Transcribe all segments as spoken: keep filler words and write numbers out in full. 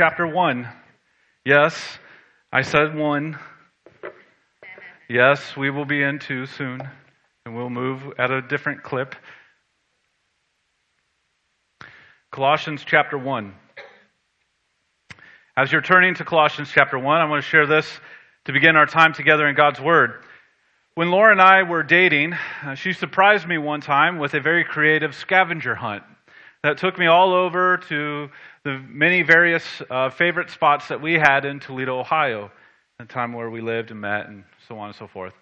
chapter one. Yes, I said one. Yes, we will be in two soon, and we'll move at a different clip. Colossians chapter one. As you're turning to Colossians chapter one, I want to share this to begin our time together in God's Word. When Laura and I were dating, she surprised me one time with a very creative scavenger hunt that took me all over to the many various uh, favorite spots that we had in Toledo, Ohio, the time where we lived and met and so on and so forth.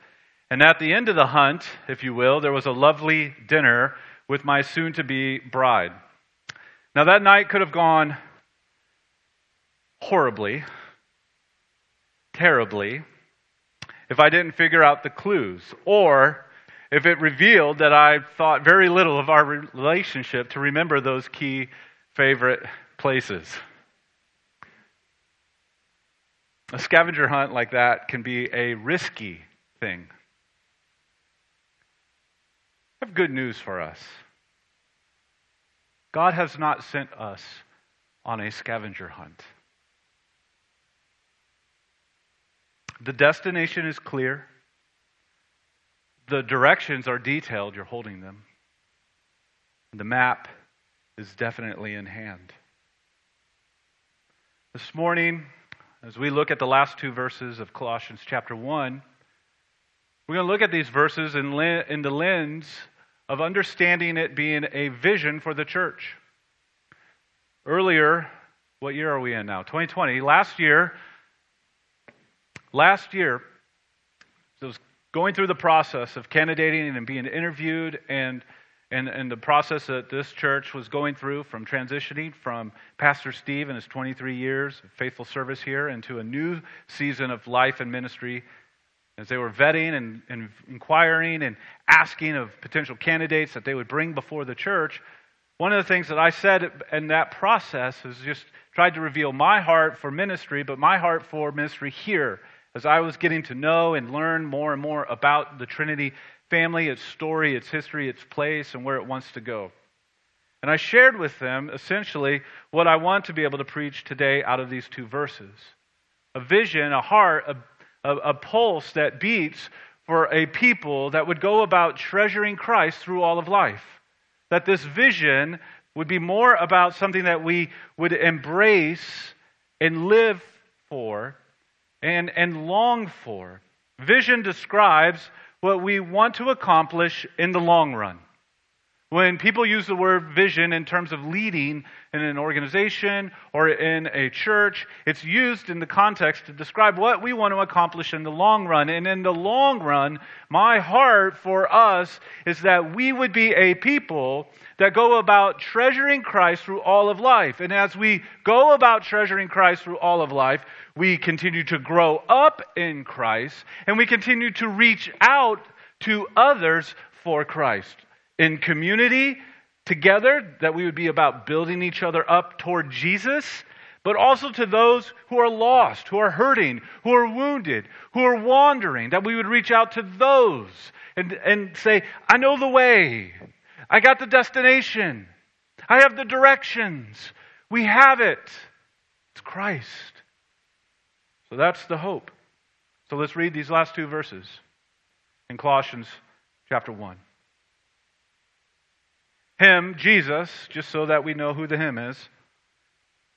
And at the end of the hunt, if you will, there was a lovely dinner with my soon-to-be bride. Now that night could have gone horribly, terribly, if I didn't figure out the clues, or if it revealed that I thought very little of our relationship to remember those key favorite places. A scavenger hunt like that can be a risky thing. I have good news for us. God has not sent us on a scavenger hunt. The destination is clear. The directions are detailed. You're holding them. The map is definitely in hand. This morning, as we look at the last two verses of Colossians chapter one, we're going to look at these verses in, le- in the lens of understanding it being a vision for the church. Earlier, what year are we in now? twenty twenty. Last year, last year, it was going through the process of candidating and being interviewed and, and and the process that this church was going through from transitioning from Pastor Steve and his twenty-three years of faithful service here into a new season of life and ministry. As they were vetting and, and inquiring and asking of potential candidates that they would bring before the church, one of the things that I said in that process is just tried to reveal my heart for ministry, but my heart for ministry here. As I was getting to know and learn more and more about the Trinity family, its story, its history, its place, and where it wants to go. And I shared with them, essentially, what I want to be able to preach today out of these two verses. A vision, a heart, a, a, a pulse that beats for a people that would go about treasuring Christ through all of life. That this vision would be more about something that we would embrace and live for, And, and long for. Vision describes what we want to accomplish in the long run. When people use the word vision in terms of leading in an organization or in a church, it's used in the context to describe what we want to accomplish in the long run. And in the long run, my heart for us is that we would be a people that go about treasuring Christ through all of life. And as we go about treasuring Christ through all of life, we continue to grow up in Christ, and we continue to reach out to others for Christ. In community, together, that we would be about building each other up toward Jesus, but also to those who are lost, who are hurting, who are wounded, who are wandering, that we would reach out to those and, and say, I know the way. I got the destination. I have the directions. We have it. It's Christ. So that's the hope. So let's read these last two verses in Colossians chapter one. Him, Jesus, just so that we know who the him is,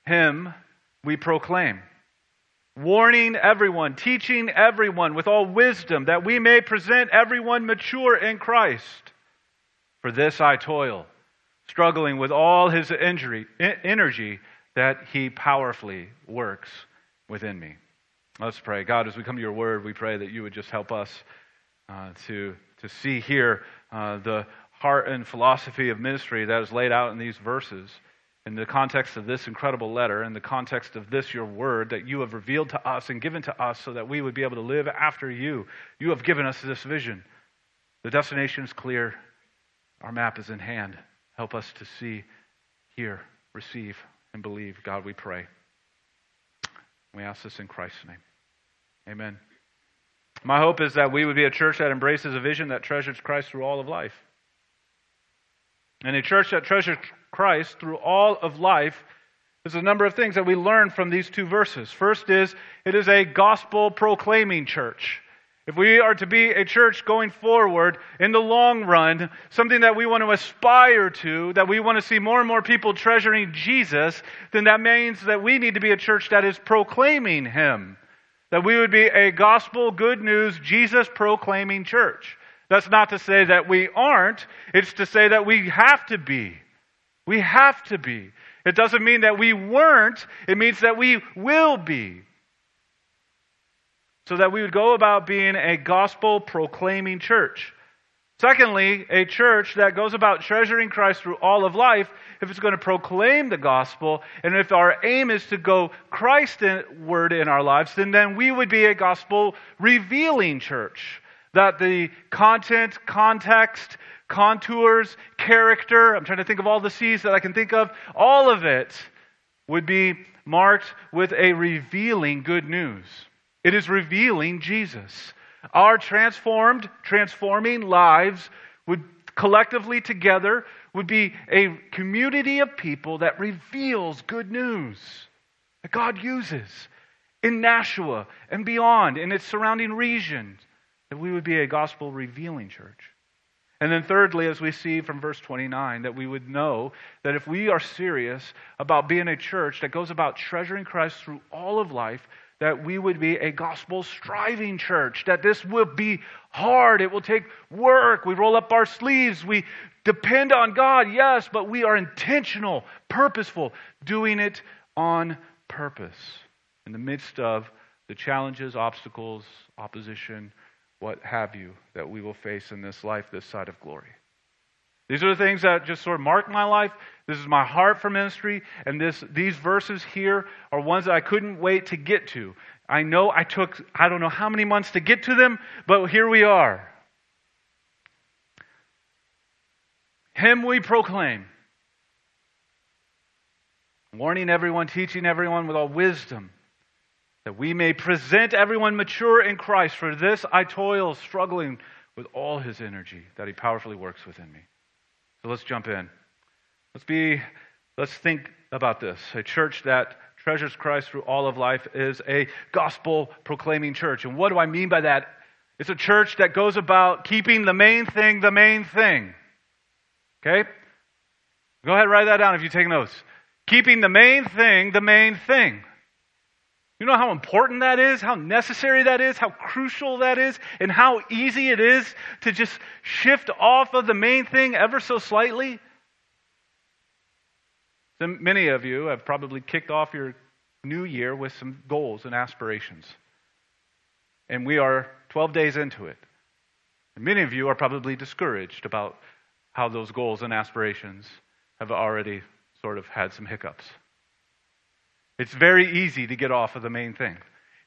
him we proclaim, warning everyone, teaching everyone with all wisdom, that we may present everyone mature in Christ. For this I toil, struggling with all his injury, energy that he powerfully works within me. Let's pray. God, as we come to your word, we pray that you would just help us uh, to, to see here uh, the heart and philosophy of ministry that is laid out in these verses in the context of this incredible letter, in the context of this, your word, that you have revealed to us and given to us so that we would be able to live after you. You have given us this vision. The destination is clear. Our map is in hand. Help us to see, hear, receive, and believe. God, we pray. We ask this in Christ's name. Amen. My hope is that we would be a church that embraces a vision that treasures Christ through all of life. And a church that treasures Christ through all of life There's a number of things that we learn from these two verses. First is, it is a gospel-proclaiming church. If we are to be a church going forward in the long run, something that we want to aspire to, that we want to see more and more people treasuring Jesus, then that means that we need to be a church that is proclaiming Him. That we would be a gospel, good news, Jesus-proclaiming church. That's not to say that we aren't. It's to say that we have to be. We have to be. It doesn't mean that we weren't. It means that we will be. So that we would go about being a gospel-proclaiming church. Secondly, a church that goes about treasuring Christ through all of life, if it's going to proclaim the gospel, and if our aim is to go Christward in our lives, then, then we would be a gospel-revealing church. That the content, context, contours, character, I'm trying to think of all the C's that I can think of, all of it would be marked with a revealing good news. It is revealing Jesus. Our transformed, transforming lives would collectively together would be a community of people that reveals good news that God uses in Nashua and beyond, in its surrounding regions, that we would be a gospel-revealing church. And then thirdly, as we see from verse twenty-nine, that we would know that if we are serious about being a church that goes about treasuring Christ through all of life, that we would be a gospel-striving church, that this will be hard, it will take work, we roll up our sleeves, we depend on God, yes, but we are intentional, purposeful, doing it on purpose in the midst of the challenges, obstacles, opposition, what have you, that we will face in this life, this side of glory. These are the things that just sort of mark my life. This is my heart for ministry, and this these verses here are ones that I couldn't wait to get to. I know I took, I don't know how many months to get to them, but here we are. Him we proclaim. Warning everyone, teaching everyone with all wisdom, that we may present everyone mature in Christ. For this I toil, struggling with all His energy that He powerfully works within me. So let's jump in. Let's be, let's think about this. A church that treasures Christ through all of life is a gospel-proclaiming church. And what do I mean by that? It's a church that goes about keeping the main thing the main thing. Okay? Go ahead and write that down if you take notes. Keeping the main thing the main thing. You know how important that is, how necessary that is, how crucial that is, and how easy it is to just shift off of the main thing ever so slightly? So many of you have probably kicked off your new year with some goals and aspirations. And we are twelve days into it. And many of you are probably discouraged about how those goals and aspirations have already sort of had some hiccups. It's very easy to get off of the main thing.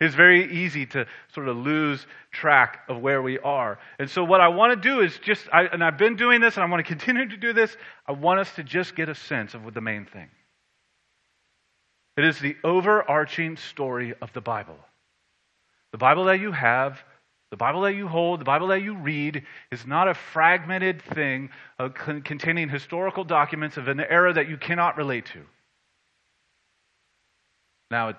It's very easy to sort of lose track of where we are. And so what I want to do is just, I, and I've been doing this and I want to continue to do this, I want us to just get a sense of what the main thing. It is the overarching story of the Bible. The Bible that you have, the Bible that you hold, the Bible that you read is not a fragmented thing uh, con- containing historical documents of an era that you cannot relate to. Now, it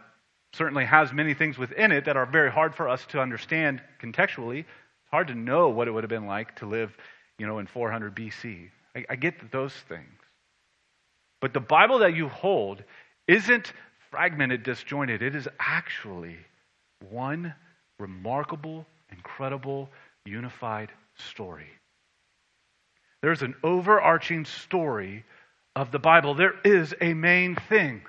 certainly has many things within it that are very hard for us to understand contextually. It's hard to know what it would have been like to live, you know, in four hundred B C. I, I get those things. But the Bible that you hold isn't fragmented, disjointed. It is actually one remarkable, incredible, unified story. There's an overarching story of the Bible. There is a main thing.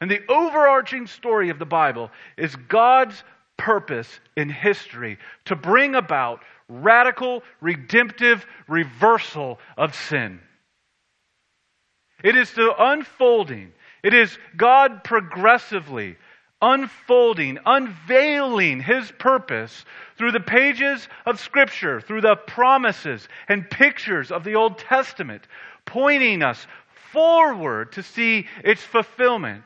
And the overarching story of the Bible is God's purpose in history to bring about radical, redemptive reversal of sin. It is the unfolding. It is God progressively unfolding, unveiling His purpose through the pages of Scripture, through the promises and pictures of the Old Testament, pointing us forward to see its fulfillment.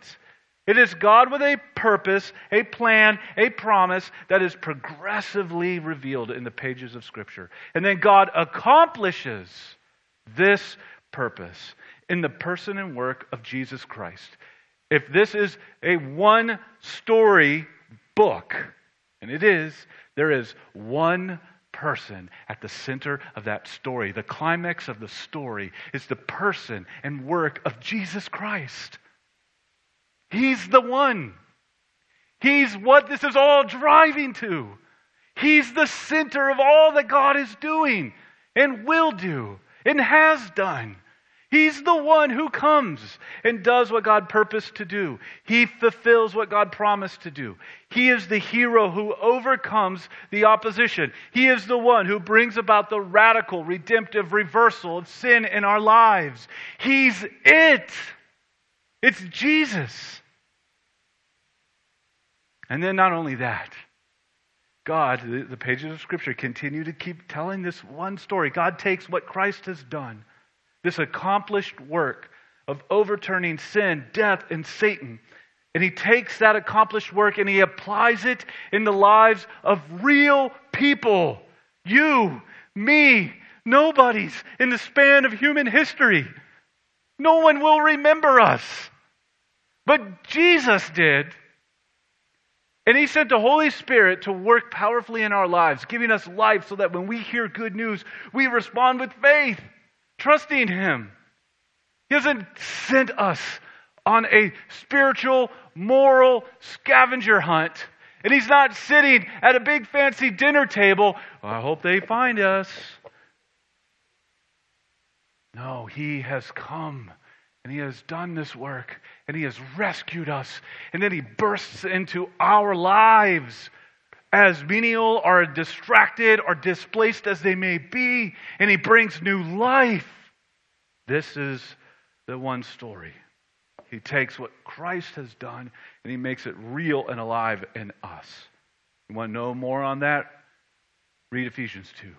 It is God with a purpose, a plan, a promise that is progressively revealed in the pages of Scripture. And then God accomplishes this purpose in the person and work of Jesus Christ. If this is a one-story book, and it is, there is one person at the center of that story. The climax of the story is the person and work of Jesus Christ. He's the one. He's what this is all driving to. He's the center of all that God is doing and will do and has done. He's the one who comes and does what God purposed to do. He fulfills what God promised to do. He is the hero who overcomes the opposition. He is the one who brings about the radical, redemptive reversal of sin in our lives. He's it. It's Jesus. And then not only that, God, the pages of Scripture continue to keep telling this one story. God takes what Christ has done, this accomplished work of overturning sin, death, and Satan. And he takes that accomplished work and he applies it in the lives of real people. You, me, nobodies in the span of human history. No one will remember us. But Jesus did. And he sent the Holy Spirit to work powerfully in our lives, giving us life so that when we hear good news, we respond with faith, trusting Him. He hasn't sent us on a spiritual, moral scavenger hunt. And He's not sitting at a big fancy dinner table. Well, I hope they find us. No, He has come and He has done this work and He has rescued us. And then He bursts into our lives, as menial or distracted or displaced as they may be, and He brings new life. This is the one story. He takes what Christ has done and He makes it real and alive in us. You want to know more on that? Read Ephesians two.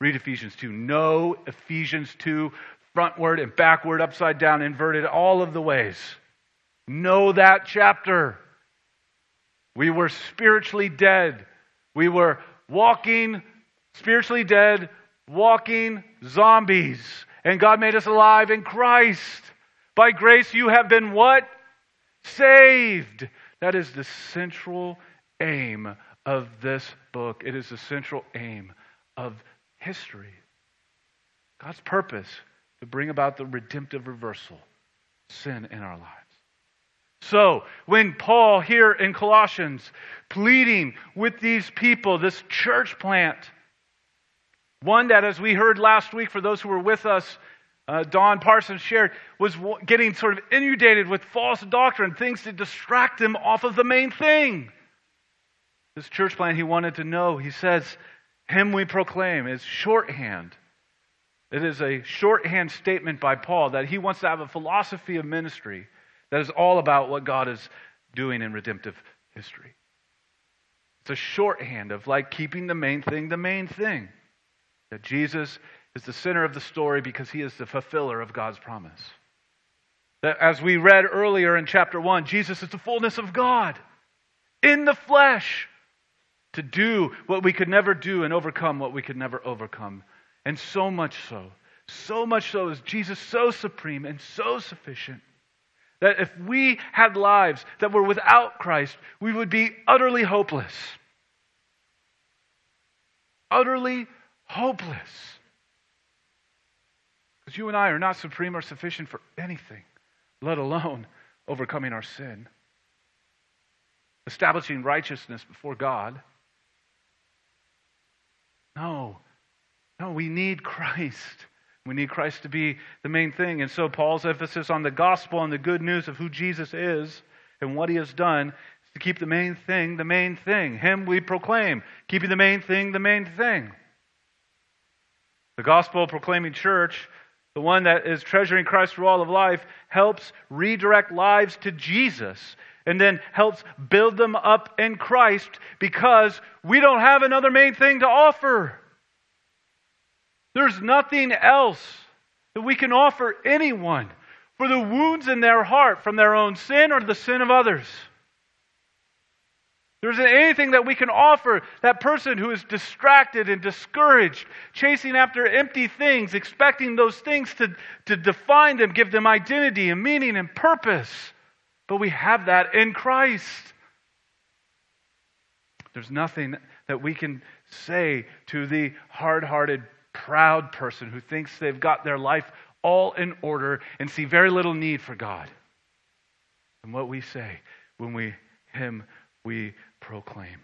Read Ephesians two. Know Ephesians two frontward and backward, upside down, inverted, all of the ways. Know that chapter. We were spiritually dead. We were walking, spiritually dead, walking zombies. And God made us alive in Christ. By grace you have been what? Saved. That is the central aim of this book. It is the central aim of history. God's purpose to bring about the redemptive reversal of sin in our lives. So, when Paul here in Colossians pleading with these people, this church plant, one that, as we heard last week, for those who were with us, uh, Don Parsons shared, was getting sort of inundated with false doctrine, things to distract them off of the main thing. This church plant he wanted to know, he says, Him we proclaim is shorthand. It is a shorthand statement by Paul that he wants to have a philosophy of ministry that is all about what God is doing in redemptive history. It's a shorthand of like keeping the main thing the main thing. That Jesus is the center of the story because He is the fulfiller of God's promise. That as we read earlier in chapter one, Jesus is the fullness of God in the flesh to do what we could never do and overcome what we could never overcome. And so much so, so much so is Jesus so supreme and so sufficient that if we had lives that were without Christ, we would be utterly hopeless. Utterly hopeless. Because you and I are not supreme or sufficient for anything, let alone overcoming our sin, establishing righteousness before God. No. No, we need Christ. We need Christ to be the main thing. And so Paul's emphasis on the gospel and the good news of who Jesus is and what He has done is to keep the main thing the main thing. Him we proclaim, keeping the main thing the main thing. The gospel-proclaiming church, the one that is treasuring Christ through all of life, helps redirect lives to Jesus and then helps build them up in Christ because we don't have another main thing to offer. There's nothing else that we can offer anyone for the wounds in their heart from their own sin or the sin of others. There isn't anything that we can offer that person who is distracted and discouraged, chasing after empty things, expecting those things to, to define them, give them identity and meaning and purpose. But we have that in Christ. There's nothing that we can say to the hard-hearted, proud person who thinks they've got their life all in order and see very little need for God. And what we say when we Him we proclaim.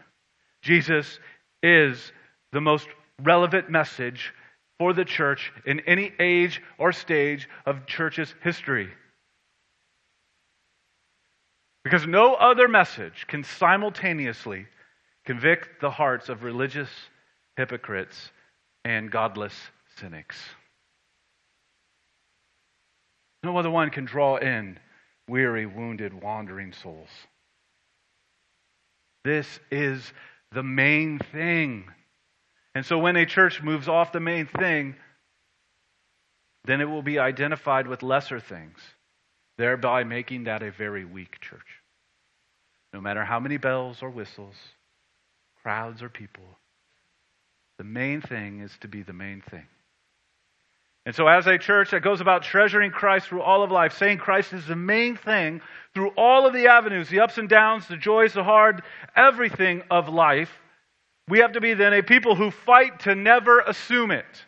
Jesus is the most relevant message for the church in any age or stage of church's history. Because no other message can simultaneously convict the hearts of religious hypocrites and godless cynics. No other one can draw in weary, wounded, wandering souls. This is the main thing. And so when a church moves off the main thing, then it will be identified with lesser things, thereby making that a very weak church. No matter how many bells or whistles, crowds or people, the main thing is to be the main thing. And so as a church that goes about treasuring Christ through all of life, saying Christ is the main thing through all of the avenues, the ups and downs, the joys, the hard, everything of life, we have to be then a people who fight to never assume it.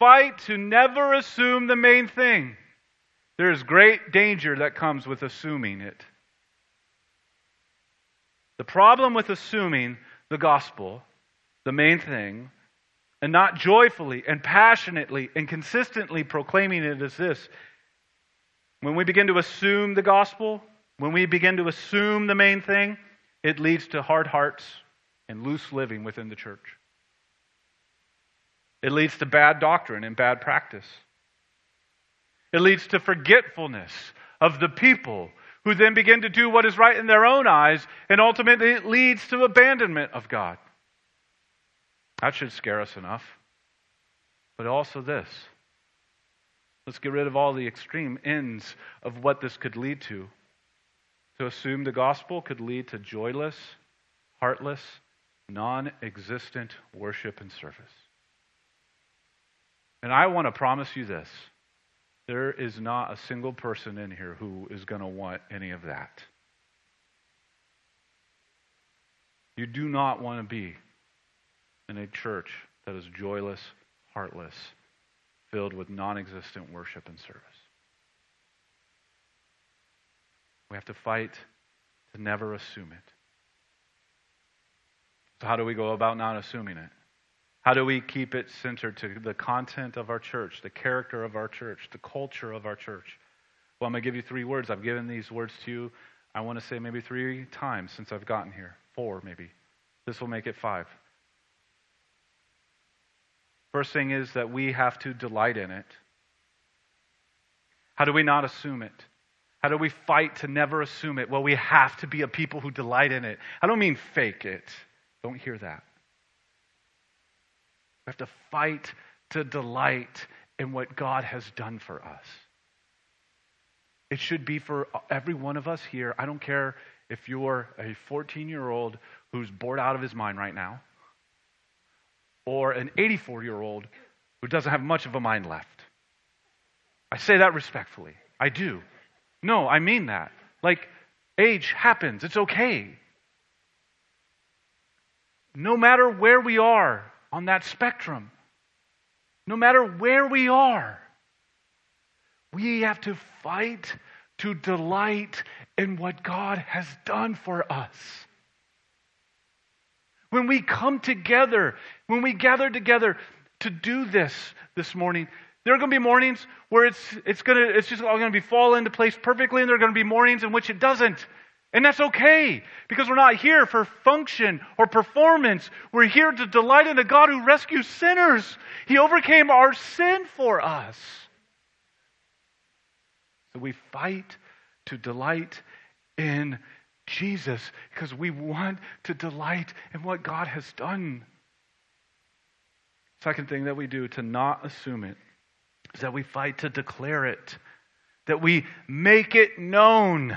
Fight to never assume the main thing. There is great danger that comes with assuming it. The problem with assuming the gospel, the main thing, and not joyfully and passionately and consistently proclaiming it as this. When we begin to assume the gospel, when we begin to assume the main thing, it leads to hard hearts and loose living within the church. It leads to bad doctrine and bad practice. It leads to forgetfulness of the people who then begin to do what is right in their own eyes, and ultimately it leads to abandonment of God. That should scare us enough. But also this. Let's get rid of all the extreme ends of what this could lead to. To assume the gospel could lead to joyless, heartless, non-existent worship and service. And I want to promise you this. There is not a single person in here who is going to want any of that. You do not want to be in a church that is joyless, heartless, filled with non-existent worship and service. We have to fight to never assume it. So how do we go about not assuming it? How do we keep it centered to the content of our church, the character of our church, the culture of our church? Well, I'm going to give you three words. I've given these words to you, I want to say maybe three times since I've gotten here. Four, maybe. This will make it five. First thing is that we have to delight in it. How do we not assume it? How do we fight to never assume it? Well, we have to be a people who delight in it. I don't mean fake it. Don't hear that. We have to fight to delight in what God has done for us. It should be for every one of us here. I don't care if you're a fourteen-year-old who's bored out of his mind right now, or an eighty-four-year-old who doesn't have much of a mind left. I say that respectfully. I do. No, I mean that. Like, age happens. It's okay. No matter where we are on that spectrum, no matter where we are, we have to fight to delight in what God has done for us. When we come together, when we gather together to do this this morning, there are going to be mornings where it's it's going to it's just all going to be fall into place perfectly, and there are going to be mornings in which it doesn't, and that's okay because we're not here for function or performance. We're here to delight in a God who rescues sinners. He overcame our sin for us, so we fight to delight in Jesus, because we want to delight in what God has done. Second thing that we do to not assume it is that we fight to declare it, that we make it known,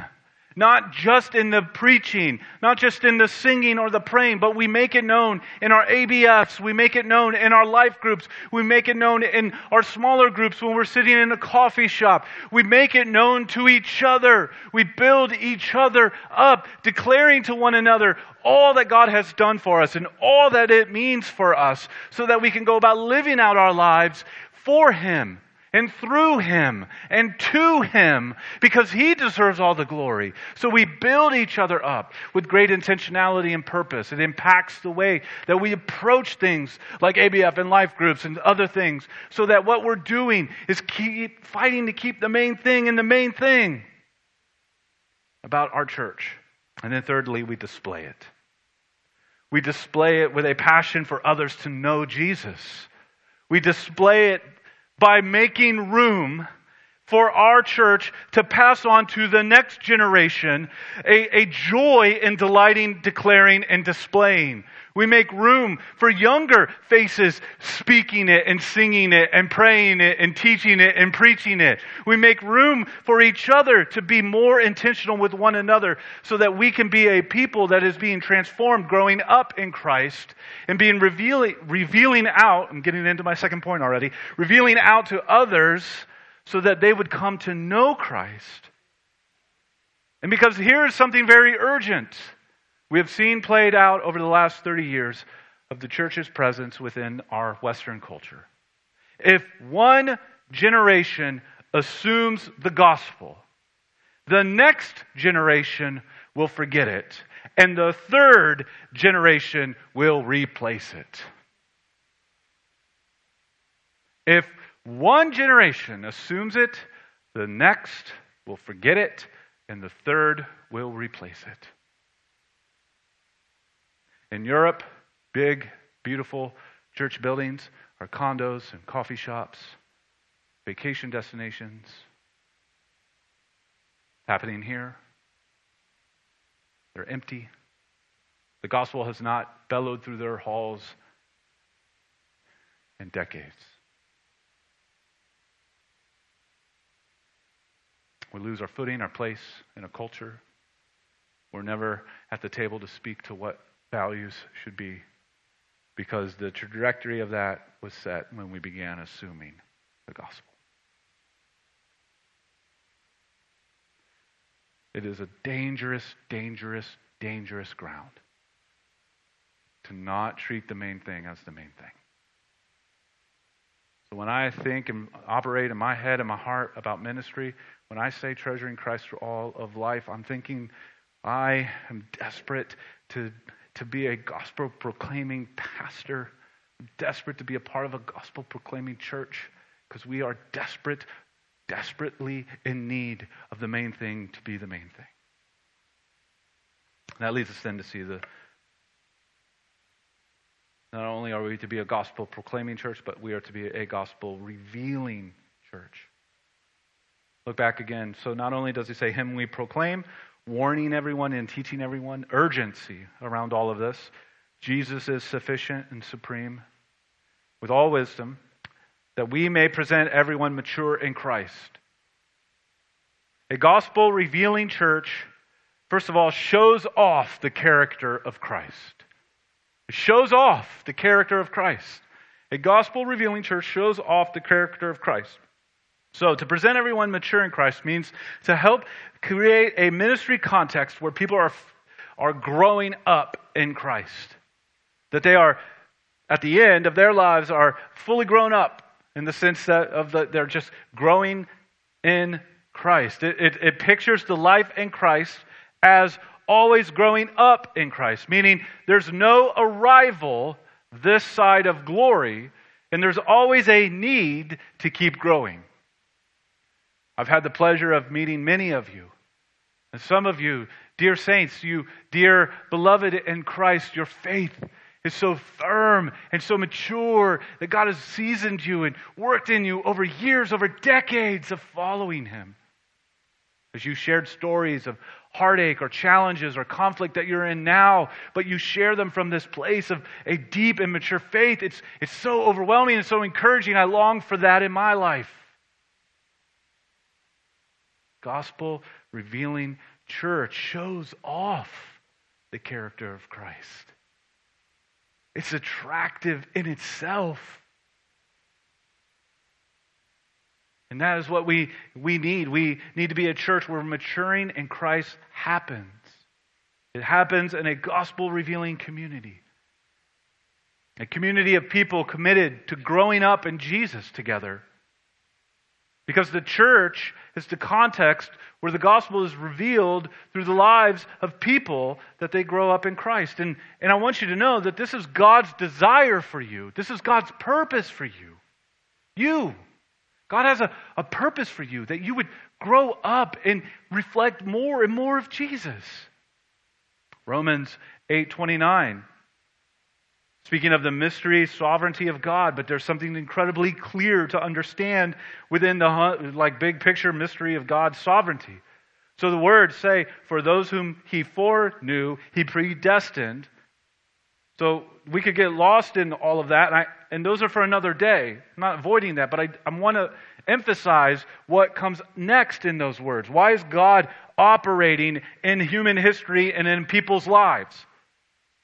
Not just in the preaching, not just in the singing or the praying, but we make it known in our A B Fs, we make it known in our life groups, we make it known in our smaller groups when we're sitting in a coffee shop. We make it known to each other. We build each other up, declaring to one another all that God has done for us and all that it means for us, so that we can go about living out our lives for Him, and through Him, and to Him, because He deserves all the glory. So we build each other up with great intentionality and purpose. It impacts the way that we approach things like A B F and life groups and other things, so that what we're doing is keep fighting to keep the main thing and the main thing about our church. And then thirdly, we display it. We display it with a passion for others to know Jesus. We display it by making room for our church to pass on to the next generation a, a joy in delighting, declaring, and displaying. We make room for younger faces speaking it and singing it and praying it and teaching it and preaching it. We make room for each other to be more intentional with one another, so that we can be a people that is being transformed, growing up in Christ, and being revealing, revealing out, I'm getting into my second point already, revealing out to others so that they would come to know Christ. And because here is something very urgent we have seen played out over the last thirty years of the church's presence within our Western culture. If one generation assumes the gospel, the next generation will forget it, and the third generation will replace it. If one generation assumes it, the next will forget it, and the third will replace it. In Europe, big, beautiful church buildings are condos and coffee shops, vacation destinations. Happening here, they're empty. The gospel has not bellowed through their halls in decades. We lose our footing, our place in a culture. We're never at the table to speak to what values should be, because the trajectory of that was set when we began assuming the gospel. It is a dangerous, dangerous, dangerous ground to not treat the main thing as the main thing. So when I think and operate in my head and my heart about ministry, when I say treasuring Christ for all of life, I'm thinking I am desperate to to be a gospel-proclaiming pastor. I'm desperate to be a part of a gospel-proclaiming church, because we are desperate, desperately in need of the main thing to be the main thing. And that leads us then to see the, not only are we to be a gospel-proclaiming church, but we are to be a gospel-revealing church. Look back again. So not only does he say, Him we proclaim, warning everyone and teaching everyone, urgency around all of this. Jesus is sufficient and supreme with all wisdom, that we may present everyone mature in Christ. A gospel-revealing church, first of all, shows off the character of Christ. It shows off the character of Christ. A gospel-revealing church shows off the character of Christ. So to present everyone mature in Christ means to help create a ministry context where people are are growing up in Christ. That they are, at the end of their lives, are fully grown up in the sense that of the, they're just growing in Christ. It, it, it pictures the life in Christ as always growing up in Christ, meaning there's no arrival this side of glory, and there's always a need to keep growing. I've had the pleasure of meeting many of you. And some of you, dear saints, you dear beloved in Christ, your faith is so firm and so mature that God has seasoned you and worked in you over years, over decades of following Him. As you shared stories of heartache or challenges or conflict that you're in now, but you share them from this place of a deep and mature faith, it's, it's so overwhelming and so encouraging. I long for that in my life. Gospel revealing church shows off the character of Christ. It's attractive in itself. And that is what we, we need. We need to be a church where maturing in Christ happens. It happens in a gospel-revealing community. A community of people committed to growing up in Jesus together. Because the church is the context where the gospel is revealed through the lives of people that they grow up in Christ. And, and I want you to know that this is God's desire for you. This is God's purpose for you. You. God has a, a purpose for you, that you would grow up and reflect more and more of Jesus. Romans eight twenty-nine. Speaking of the mystery, sovereignty of God, but there's something incredibly clear to understand within the like big picture mystery of God's sovereignty. So the words say, for those whom he foreknew, he predestined. So we could get lost in all of that, and, I, and those are for another day. I'm not avoiding that, but I, I want to emphasize what comes next in those words. Why is God operating in human history and in people's lives?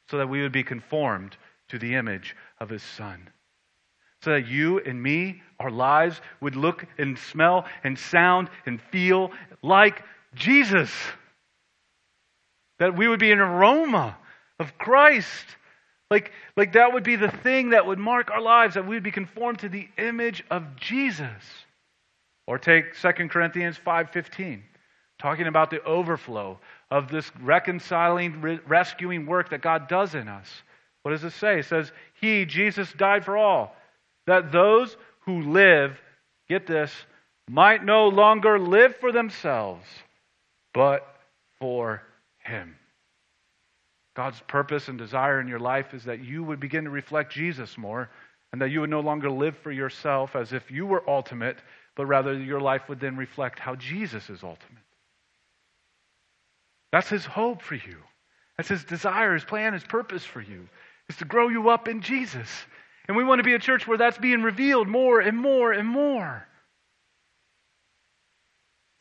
So that we would be conformed to the image of his Son. So that you and me, our lives, would look and smell and sound and feel like Jesus. That we would be an aroma of Christ. Like, like that would be the thing that would mark our lives, that we would be conformed to the image of Jesus. Or take Second Corinthians five fifteen, talking about the overflow of this reconciling, re- rescuing work that God does in us. What does it say? It says, he, Jesus, died for all, that those who live, get this, might no longer live for themselves, but for him. God's purpose and desire in your life is that you would begin to reflect Jesus more, and that you would no longer live for yourself as if you were ultimate, but rather your life would then reflect how Jesus is ultimate. That's his hope for you. That's his desire, his plan, his purpose for you. Is to grow you up in Jesus. And we want to be a church where that's being revealed more and more and more.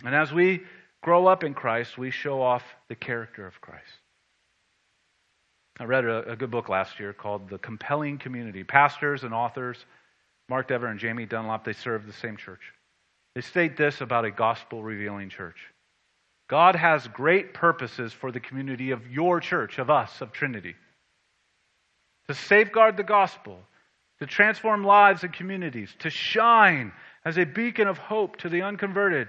And as we grow up in Christ, we show off the character of Christ. I read a, a good book last year called The Compelling Community. Pastors and authors, Mark Dever and Jamie Dunlop, they serve the same church. They state this about a gospel-revealing church. God has great purposes for the community of your church, of us, of Trinity. To safeguard the gospel, to transform lives and communities, to shine as a beacon of hope to the unconverted.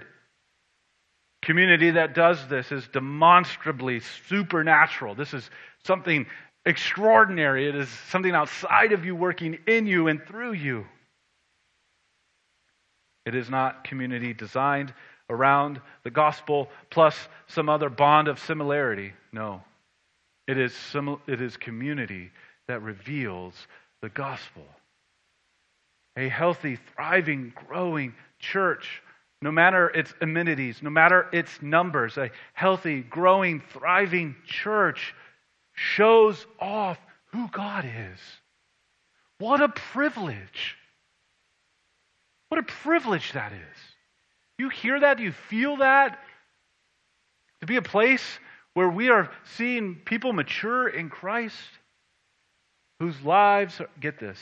Community that does this is demonstrably supernatural. This is something extraordinary. It is something outside of you working in you and through you. It is not community designed around the gospel plus some other bond of similarity. No. It is simil- it is community that reveals the gospel. A healthy, thriving, growing church, no matter its amenities, no matter its numbers, a healthy, growing, thriving church shows off who God is. What a privilege. What a privilege that is. You hear that? Do you feel that? To be a place where we are seeing people mature in Christ, whose lives, are, get this,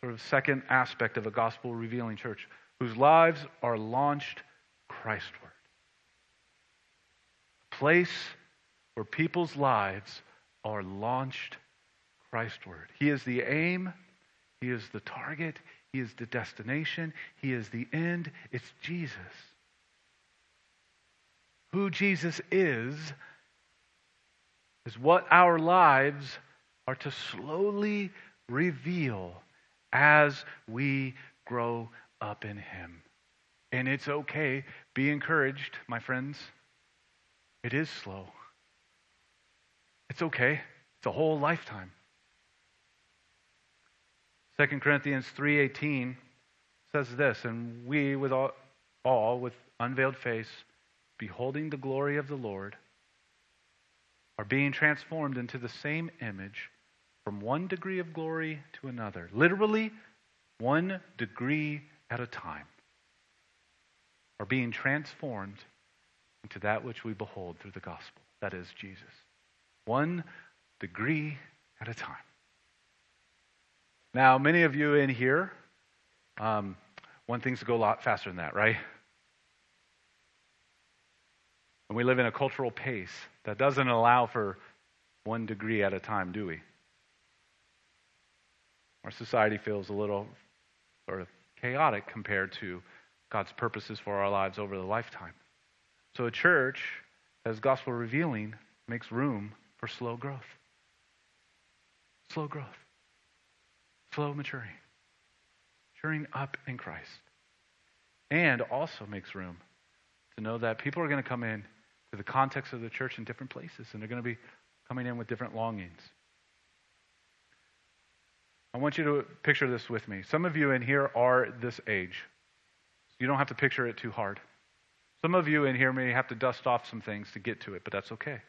sort of second aspect of a gospel-revealing church, whose lives are launched Christward. A place where people's lives are launched Christward. He is the aim. He is the target. He is the destination. He is the end. It's Jesus. Who Jesus is, is what our lives are to slowly reveal as we grow up in him. And it's okay. Be encouraged, my friends. It is slow. It's okay. It's a whole lifetime. Second Corinthians three eighteen says this, and we with all, all with unveiled face, beholding the glory of the Lord, are being transformed into the same image from one degree of glory to another. Literally, one degree at a time. Are being transformed to that which we behold through the gospel, that is Jesus, one degree at a time. Now, many of you in here um, want things to go a lot faster than that, right? And we live in a cultural pace that doesn't allow for one degree at a time, do we? Our society feels a little sort of chaotic compared to God's purposes for our lives over the lifetime. So a church that is gospel revealing makes room for slow growth. Slow growth. Slow maturing. Maturing up in Christ. And also makes room to know that people are going to come in to the context of the church in different places, and they're going to be coming in with different longings. I want you to picture this with me. Some of you in here are this age. You don't have to picture it too hard. Some of you in here may have to dust off some things to get to it, but that's okay.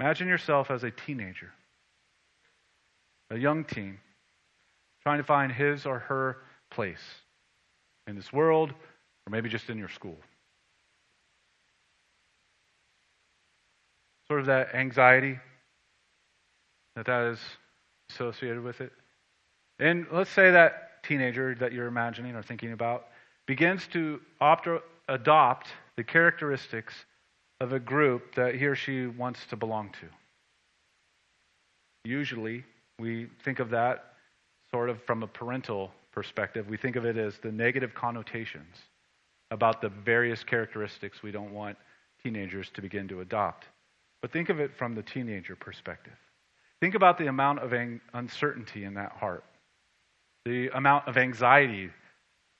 Imagine yourself as a teenager, a young teen, trying to find his or her place in this world, or maybe just in your school. Sort of that anxiety that that is associated with it. And let's say that teenager that you're imagining or thinking about begins to opt or adopt the characteristics of a group that he or she wants to belong to. Usually, we think of that sort of from a parental perspective. We think of it as the negative connotations about the various characteristics we don't want teenagers to begin to adopt. But think of it from the teenager perspective. Think about the amount of uncertainty in that heart, the amount of anxiety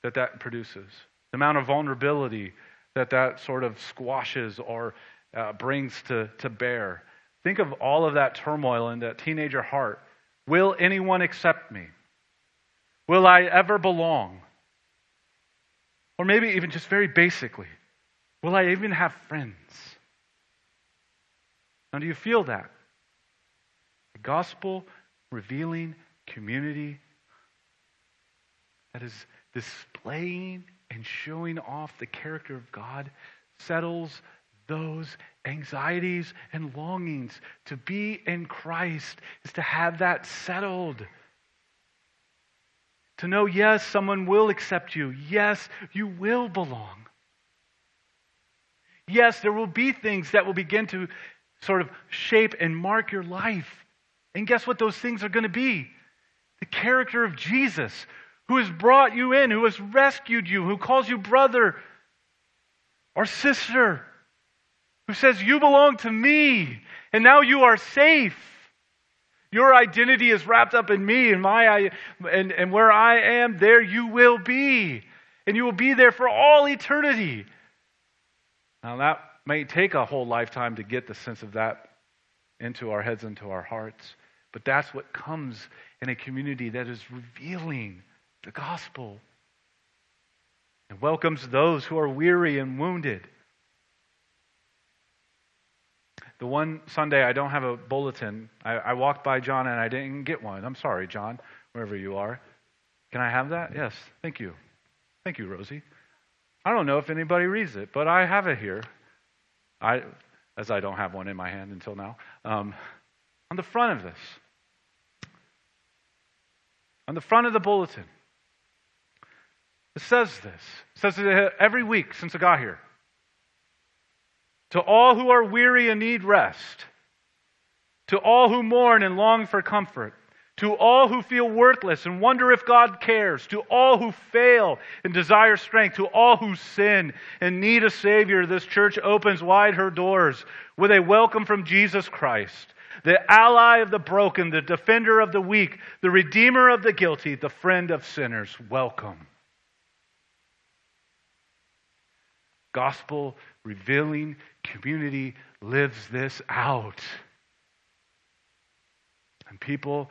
that that produces, the amount of vulnerability that that sort of squashes or uh, brings to, to bear. Think of all of that turmoil in that teenager heart. Will anyone accept me? Will I ever belong? Or maybe even just very basically, will I even have friends? Now, do you feel that? A gospel revealing community that is displaying and showing off the character of God settles those anxieties and longings. To be in Christ is to have that settled. To know, yes, someone will accept you. Yes, you will belong. Yes, there will be things that will begin to sort of shape and mark your life. And guess what those things are going to be? The character of Jesus, who has brought you in, who has rescued you, who calls you brother or sister, who says, you belong to me, and now you are safe. Your identity is wrapped up in me, and my and, and where I am, there you will be. And you will be there for all eternity. Now that may take a whole lifetime to get the sense of that into our heads, into our hearts. But that's what comes in a community that is revealing the gospel and welcomes those who are weary and wounded. The one Sunday I don't have a bulletin. I, I walked by John and I didn't get one. I'm sorry, John, wherever you are. Can I have that? Yes, thank you. Thank you, Rosie. I don't know if anybody reads it, but I have it here. I, as I don't have one in my hand until now. Um, on the front of this, on the front of the bulletin, it says this. It says it every week since I got here. To all who are weary and need rest, to all who mourn and long for comfort, to all who feel worthless and wonder if God cares, to all who fail and desire strength, to all who sin and need a Savior, this church opens wide her doors with a welcome from Jesus Christ, the ally of the broken, the defender of the weak, the redeemer of the guilty, the friend of sinners. Welcome. Gospel revealing community lives this out. And people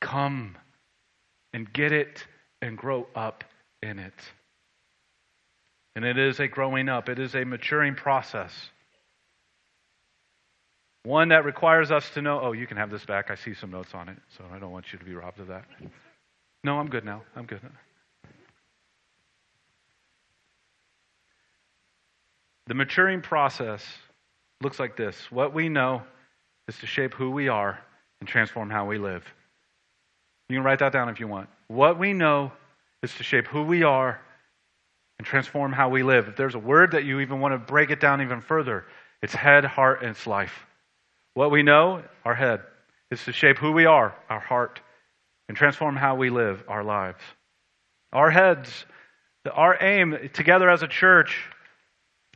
come and get it and grow up in it. And it is a growing up. It is a maturing process. One that requires us to know, oh, you can have this back. I see some notes on it, so I don't want you to be robbed of that. No, I'm good now. I'm good now. The maturing process looks like this. What we know is to shape who we are and transform how we live. You can write that down if you want. What we know is to shape who we are and transform how we live. If there's a word that you even want to break it down even further, it's head, heart, and it's life. What we know, our head, is to shape who we are, our heart, and transform how we live our lives. Our heads, our aim together as a church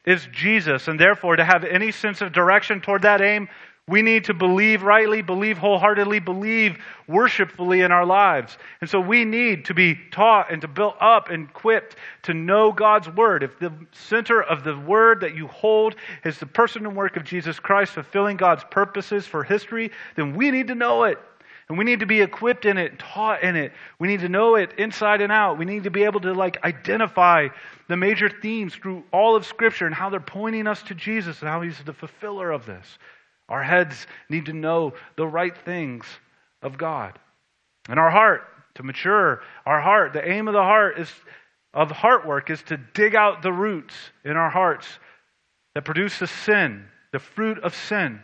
is Jesus, and therefore to have any sense of direction toward that aim, we need to believe rightly, believe wholeheartedly, believe worshipfully in our lives. And so we need to be taught and to build up and equipped to know God's Word. If the center of the Word that you hold is the person and work of Jesus Christ fulfilling God's purposes for history, then we need to know it. And we need to be equipped in it, taught in it. We need to know it inside and out. We need to be able to like identify the major themes through all of Scripture and how they're pointing us to Jesus and how He's the fulfiller of this. Our heads need to know the right things of God. And our heart, to mature, our heart, the aim of the heart is of heart work is to dig out the roots in our hearts that produce the sin, the fruit of sin.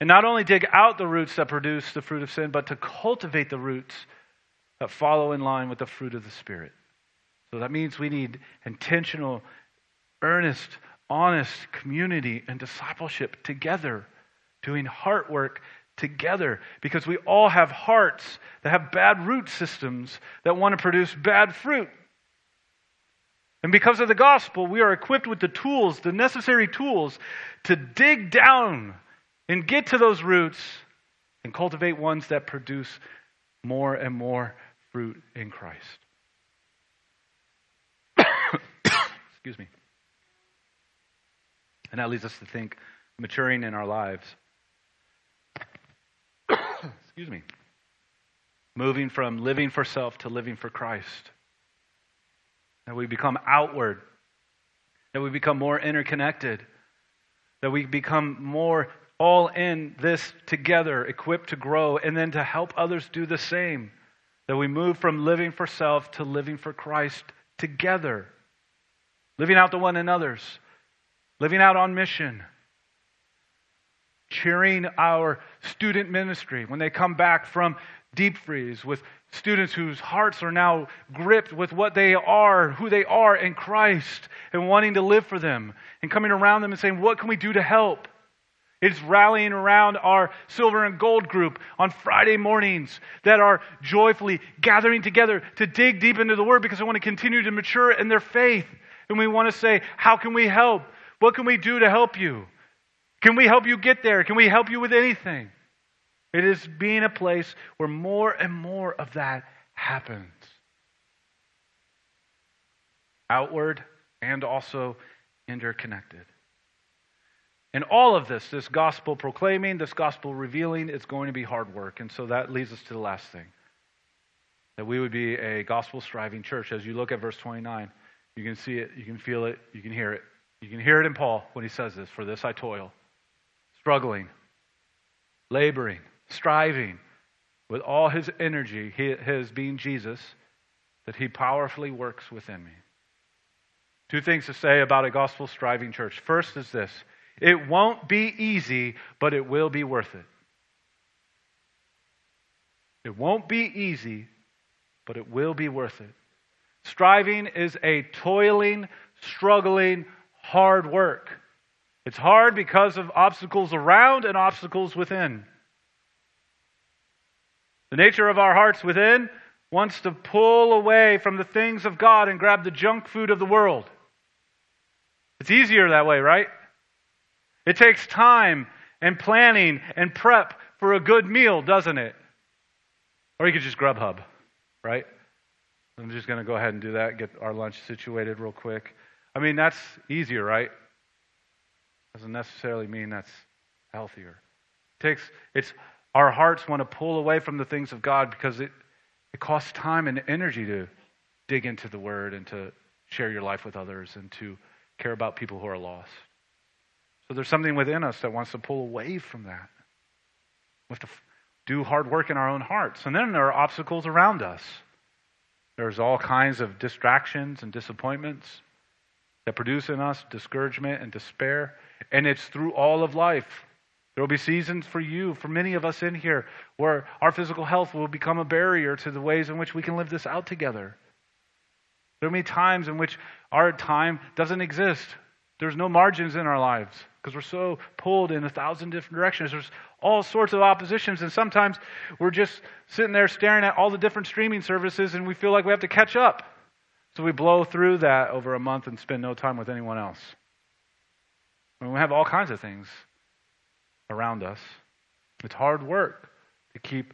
And not only dig out the roots that produce the fruit of sin, but to cultivate the roots that follow in line with the fruit of the Spirit. So that means we need intentional, earnest, honest community and discipleship together, doing heart work together, because we all have hearts that have bad root systems that want to produce bad fruit. And because of the gospel, we are equipped with the tools, the necessary tools, to dig down and get to those roots and cultivate ones that produce more and more fruit in Christ. Excuse me. And that leads us to think maturing in our lives. Excuse me. Moving from living for self to living for Christ. That we become outward. That we become more interconnected. That we become more all in this together, equipped to grow, and then to help others do the same. That we move from living for self to living for Christ together. Living out to one another's. Living out on mission, cheering our student ministry when they come back from deep freeze with students whose hearts are now gripped with what they are, who they are in Christ, and wanting to live for them, and coming around them and saying, what can we do to help? It's rallying around our silver and gold group on Friday mornings that are joyfully gathering together to dig deep into the Word because they want to continue to mature in their faith. And we want to say, how can we help? What can we do to help you? Can we help you get there? Can we help you with anything? It is being a place where more and more of that happens. Outward and also interconnected. And all of this, this gospel proclaiming, this gospel revealing, it's going to be hard work. And so that leads us to the last thing. That we would be a gospel striving church. As you look at verse twenty-nine, you can see it, you can feel it, you can hear it. You can hear it in Paul when he says this, for this I toil, struggling, laboring, striving with all his energy, his being Jesus, that he powerfully works within me. Two things to say about a gospel striving church. First is this, it won't be easy, but it will be worth it. It won't be easy, but it will be worth it. Striving is a toiling, struggling, hard work. It's hard because of obstacles around and obstacles within. The nature of our hearts within wants to pull away from the things of God and grab the junk food of the world. It's easier that way, right? It takes time and planning and prep for a good meal, doesn't it? Or you could just Grubhub, right? I'm just going to go ahead and do that, get our lunch situated real quick. I mean, that's easier, right? Doesn't necessarily mean that's healthier. It takes, it's our hearts want to pull away from the things of God because it, it costs time and energy to dig into the Word and to share your life with others and to care about people who are lost. So there's something within us that wants to pull away from that. We have to do hard work in our own hearts. And then there are obstacles around us. There's all kinds of distractions and disappointments. that produce in us discouragement and despair. And it's through all of life. There will be seasons for you, for many of us in here, where our physical health will become a barrier to the ways in which we can live this out together. There are many times in which our time doesn't exist. There's no margins in our lives because we're so pulled in a thousand different directions. There's all sorts of oppositions, and sometimes we're just sitting there staring at all the different streaming services and we feel like we have to catch up. So we blow through that over a month and spend no time with anyone else. And we have all kinds of things around us. It's hard work to keep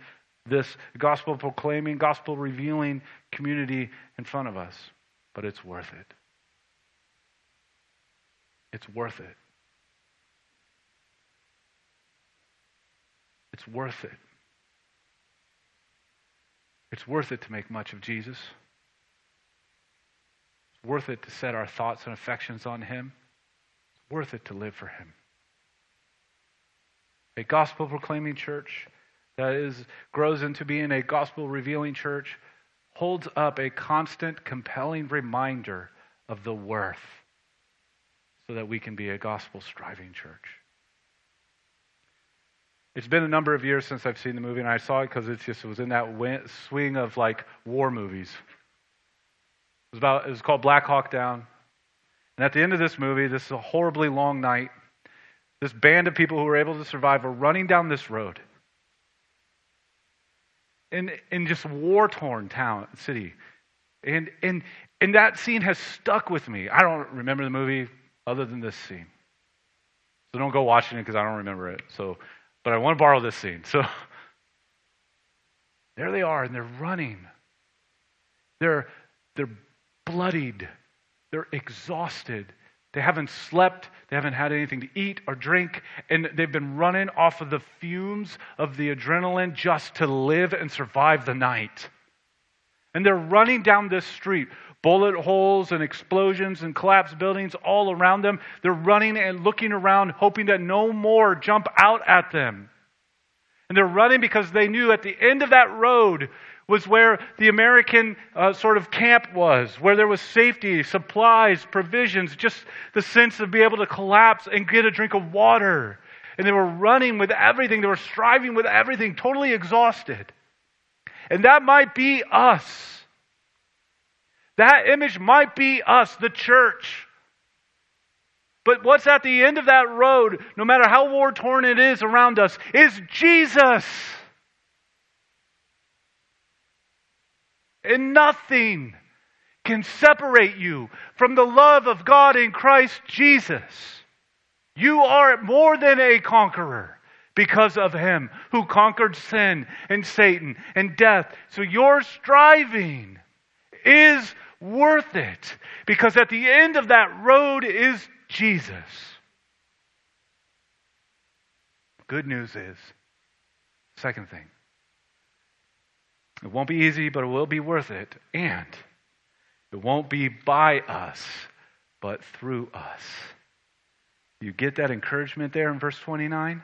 this gospel proclaiming, gospel revealing community in front of us, but it's worth it. It's worth it. It's worth it. It's worth it to make much of Jesus. It's worth it to set our thoughts and affections on him. It's worth it to live for him. A gospel proclaiming church that is grows into being a gospel revealing church holds up a constant, compelling reminder of the worth so that we can be a gospel striving church. It's been a number of years since I've seen the movie, and I saw it because it just was in that win- swing of like war movies. It was about. It was called Black Hawk Down. And at the end of this movie, this is a horribly long night, this band of people who were able to survive are running down this road in in just war-torn town, city. And, and, and that scene has stuck with me. I don't remember the movie other than this scene. So don't go watching it because I don't remember it. So, but I want to borrow this scene. So there they are, and they're running. They're, they're bloodied. They're exhausted. They haven't slept, they haven't had anything to eat or drink, and they've been running off of the fumes of the adrenaline just to live and survive the night. And they're running down this street, bullet holes and explosions and collapsed buildings all around them. They're running and looking around, hoping that no more jump out at them. And they're running because they knew at the end of that road was where the American uh, sort of camp was, where there was safety, supplies, provisions, just the sense of being able to collapse and get a drink of water. And they were running with everything. They were striving with everything, totally exhausted. And that might be us. That image might be us, the church. But what's at the end of that road, no matter how war-torn it is around us, is Jesus. And nothing can separate you from the love of God in Christ Jesus. You are more than a conqueror because of him who conquered sin and Satan and death. So your striving is worth it because at the end of that road is Jesus. Good news is, second thing, it won't be easy, but it will be worth it. And it won't be by us, but through us. You get that encouragement there in verse twenty-nine?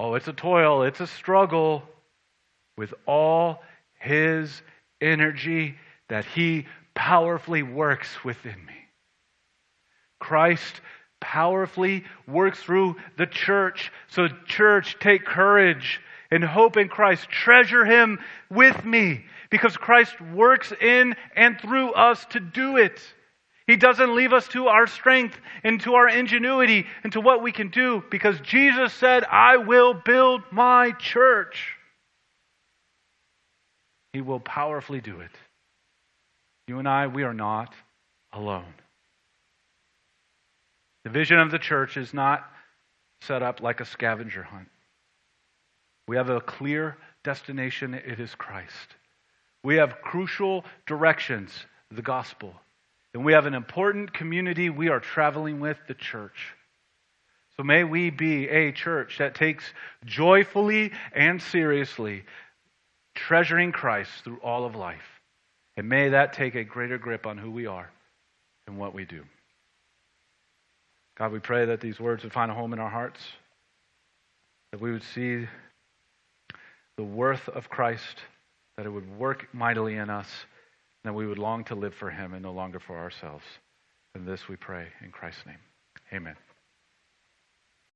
Oh, it's a toil, it's a struggle with all his energy that he powerfully works within me. Christ powerfully works through the church. So church, take courage. And hope in Christ. Treasure him with me. Because Christ works in and through us to do it. He doesn't leave us to our strength and to our ingenuity and to what we can do. Because Jesus said, I will build my church. He will powerfully do it. You and I, we are not alone. The vision of the church is not set up like a scavenger hunt. We have a clear destination. It is Christ. We have crucial directions, the gospel. And we have an important community we are traveling with, the church. So may we be a church that takes joyfully and seriously treasuring Christ through all of life. And may that take a greater grip on who we are and what we do. God, we pray that these words would find a home in our hearts, that we would see the worth of Christ, that it would work mightily in us, and that we would long to live for him and no longer for ourselves. And this we pray in Christ's name. Amen.